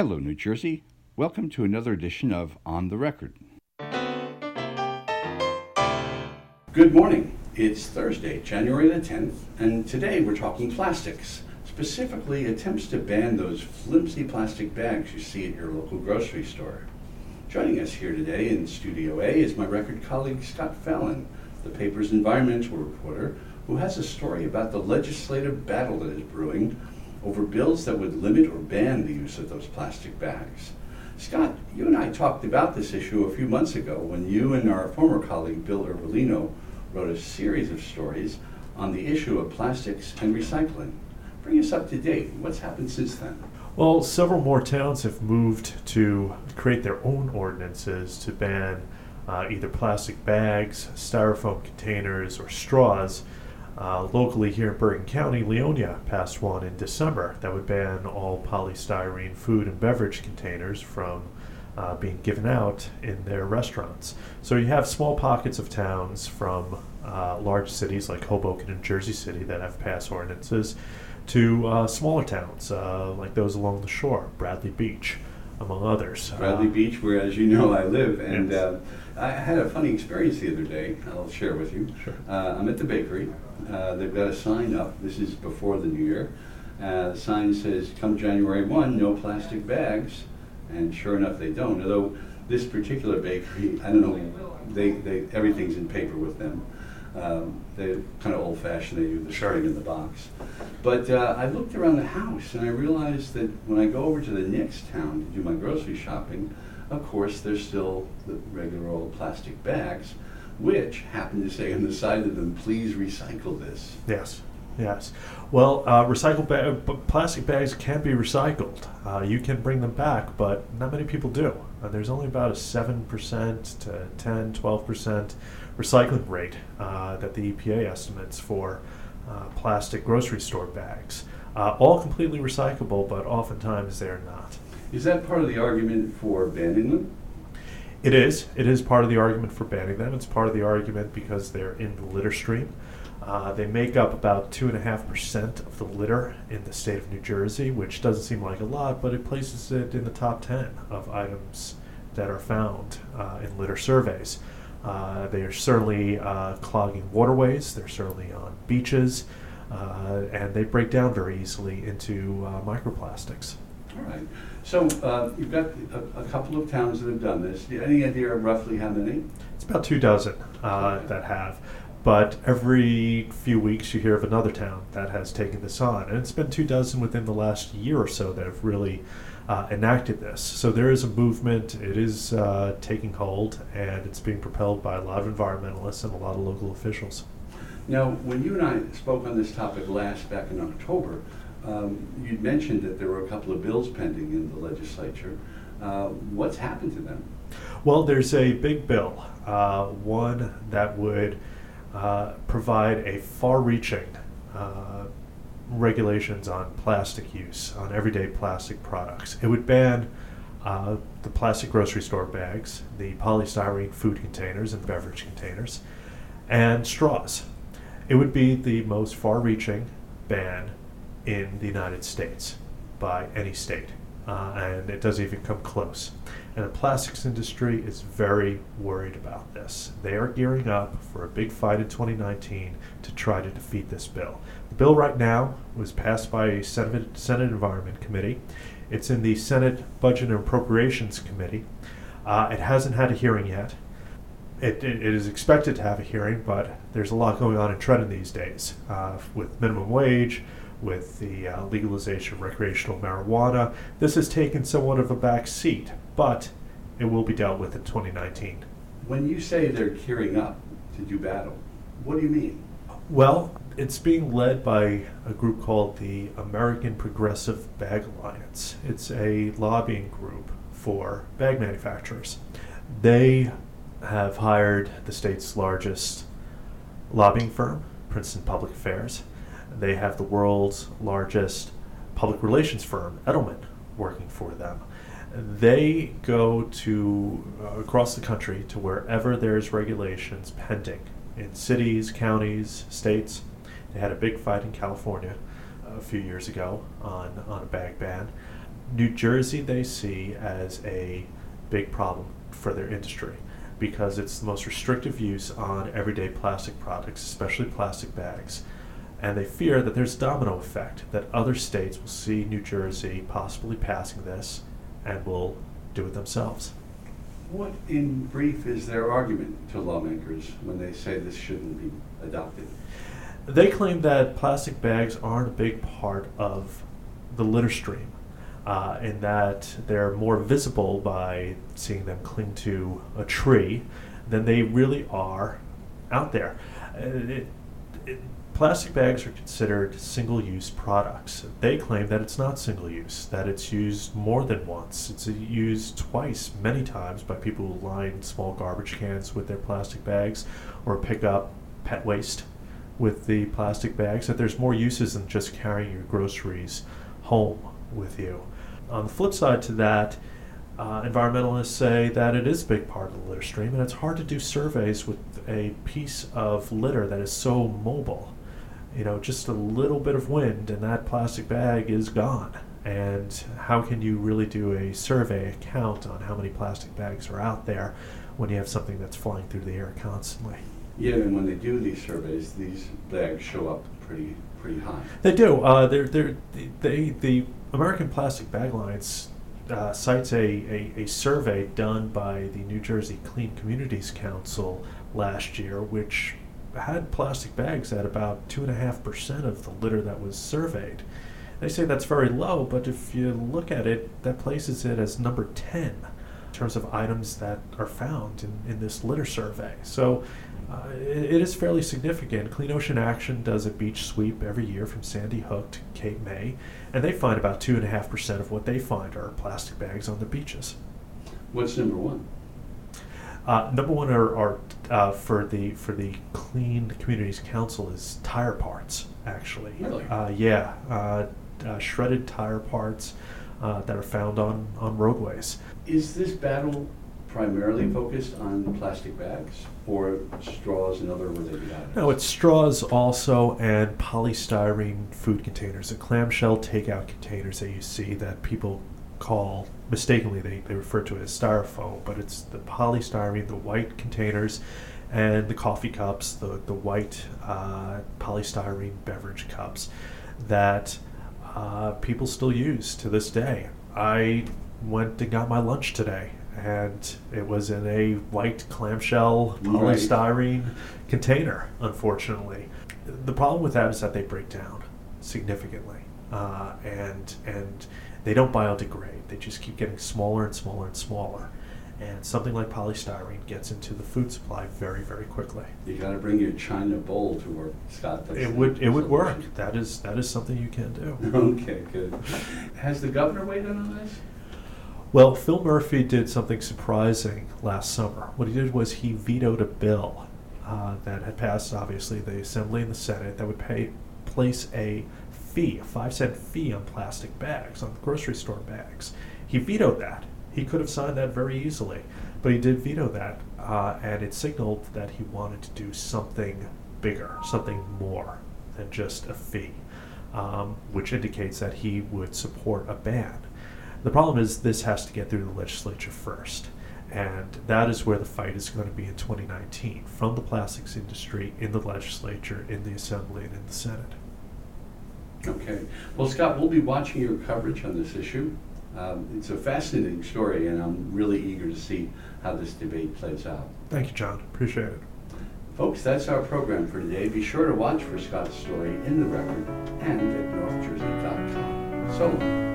Hello, New Jersey. Welcome to another edition of On the Record. Good morning. It's Thursday, January the 10th, and today we're talking plastics, specifically attempts to ban those flimsy plastic bags you see at your local grocery store. Joining us here today in Studio A is my Record colleague Scott Fallon, the paper's environmental reporter, who has a story about the legislative battle that is brewing over bills that would limit or ban the use of those plastic bags. Scott, you and I talked about this issue a few months ago when you and our former colleague Bill Urbolino wrote a series of stories on the issue of plastics and recycling. Bring us up to date. What's happened since then? Well, several more towns have moved to create their own ordinances to ban either plastic bags, styrofoam containers, or straws. Locally here in Bergen County, Leonia passed one in December that would ban all polystyrene food and beverage containers from being given out in their restaurants. So you have small pockets of towns from large cities like Hoboken and Jersey City that have passed ordinances to smaller towns like those along the shore, Bradley Beach, among others. Bradley Beach, where, as you know, I live, and I had a funny experience the other day I'll share with you. Sure. I'm at the bakery. They've got a sign up. This is before the new year. The sign says, come January 1, no plastic bags. And sure enough, they don't. Although this particular bakery, I don't know, they everything's in paper with them. They're kind of old-fashioned. They do the shredding in the box. But I looked around the house, and I realized that when I go over to the next town to do my grocery shopping, of course, there's still the regular old plastic bags, which happen to say on the side of them, please recycle this. Yes. Well, plastic bags can be recycled. You can bring them back, but not many people do. There's only about a 7% to 10, 12% recycling rate that the EPA estimates for plastic grocery store bags. All completely recyclable, but oftentimes they're not. Is that part of the argument for banning them? It is. It is part of the argument for banning them. It's part of the argument because they're in the litter stream. They make up about 2.5% of the litter in the state of New Jersey, which doesn't seem like a lot, but it places it in the top 10 of items that are found in litter surveys. They are certainly clogging waterways, they're certainly on beaches, and they break down very easily into microplastics. All right. So you've got a couple of towns that have done this. Any idea roughly how many? It's about 24 that have. But every few weeks you hear of another town that has taken this on. And it's been 24 within the last year or so that have really enacted this. So there is a movement. It is taking hold, and it's being propelled by a lot of environmentalists and a lot of local officials. Now, when you and I spoke on this topic last back in October, you'd mentioned that there were a couple of bills pending in the legislature. What's happened to them? Well, there's a big bill, one that would provide a far-reaching regulations on plastic use, on everyday plastic products. It would ban the plastic grocery store bags, the polystyrene food containers and beverage containers, and straws. It would be the most far-reaching ban in the United States by any state, and it doesn't even come close. And the plastics industry is very worried about this. They are gearing up for a big fight in 2019 to try to defeat this bill. The bill right now was passed by a Senate Environment Committee. It's in the Senate Budget and Appropriations Committee. It hasn't had a hearing yet. It is expected to have a hearing, but there's a lot going on in Trenton these days with minimum wage, with the legalization of recreational marijuana. This has taken somewhat of a back seat, but it will be dealt with in 2019. When you say they're gearing up to do battle, what do you mean? Well, it's being led by a group called the American Progressive Bag Alliance. It's a lobbying group for bag manufacturers. They have hired the state's largest lobbying firm, Princeton Public Affairs. They have the world's largest public relations firm, Edelman, working for them. They go to across the country to wherever there's regulations pending in cities, counties, states. They had a big fight in California a few years ago on a bag ban. New Jersey they see as a big problem for their industry because it's the most restrictive use on everyday plastic products, especially plastic bags. And they fear that there's a domino effect, that other states will see New Jersey possibly passing this and will do it themselves. What, in brief, is their argument to lawmakers when they say this shouldn't be adopted? They claim that plastic bags aren't a big part of the litter stream, in that they're more visible by seeing them cling to a tree than they really are out there. Plastic bags are considered single-use products. They claim that it's not single-use, that it's used more than once. It's used twice, many times, by people who line small garbage cans with their plastic bags or pick up pet waste with the plastic bags, that there's more uses than just carrying your groceries home with you. On the flip side to that, environmentalists say that it is a big part of the litter stream, and it's hard to do surveys with a piece of litter that is so mobile. You know, just a little bit of wind and that plastic bag is gone. And how can you really do a survey, a count on how many plastic bags are out there when you have something that's flying through the air constantly? Yeah, and when they do these surveys, these bags show up pretty high. They do. The American Plastic Bag Alliance cites a survey done by the New Jersey Clean Communities Council last year, which had plastic bags at about 2.5% of the litter that was surveyed. They say that's very low, but if you look at it, that places it as number 10 in terms of items that are found in this litter survey. So it is fairly significant. Clean Ocean Action does a beach sweep every year from Sandy Hook to Cape May, and they find about 2.5% of what they find are plastic bags on the beaches. What's number one? Number one for the Clean Communities Council is tire parts, actually. Really? Shredded tire parts that are found on roadways. Is this battle primarily focused on plastic bags or straws and other related items? No, it's straws also, and polystyrene food containers, the clamshell takeout containers that you see that people call, mistakenly they refer to it as styrofoam, but it's the polystyrene, the white containers, and the coffee cups, the white polystyrene beverage cups that people still use to this day. I went and got my lunch today, and it was in a white clamshell polystyrene container, unfortunately. The problem with that is that they break down significantly, and they don't biodegrade. They just keep getting smaller and smaller and smaller. And something like polystyrene gets into the food supply very, very quickly. You got to bring your China bowl to work, Scott. It would work. That is something you can do. Okay, good. Has the governor weighed in on this? Well, Phil Murphy did something surprising last summer. What he did was he vetoed a bill that had passed, obviously, the Assembly and the Senate that would place a fee, a 5-cent fee on plastic bags, on grocery store bags. He vetoed that. He could have signed that very easily, but he did veto that, and it signaled that he wanted to do something bigger, something more than just a fee, which indicates that he would support a ban. The problem is this has to get through the legislature first, and that is where the fight is going to be in 2019, from the plastics industry, in the legislature, in the Assembly, and in the Senate. Okay. Well, Scott, we'll be watching your coverage on this issue. It's a fascinating story, and I'm really eager to see how this debate plays out. Thank you, John. Appreciate it. Folks, that's our program for today. Be sure to watch for Scott's story in the Record and at NorthJersey.com. So long.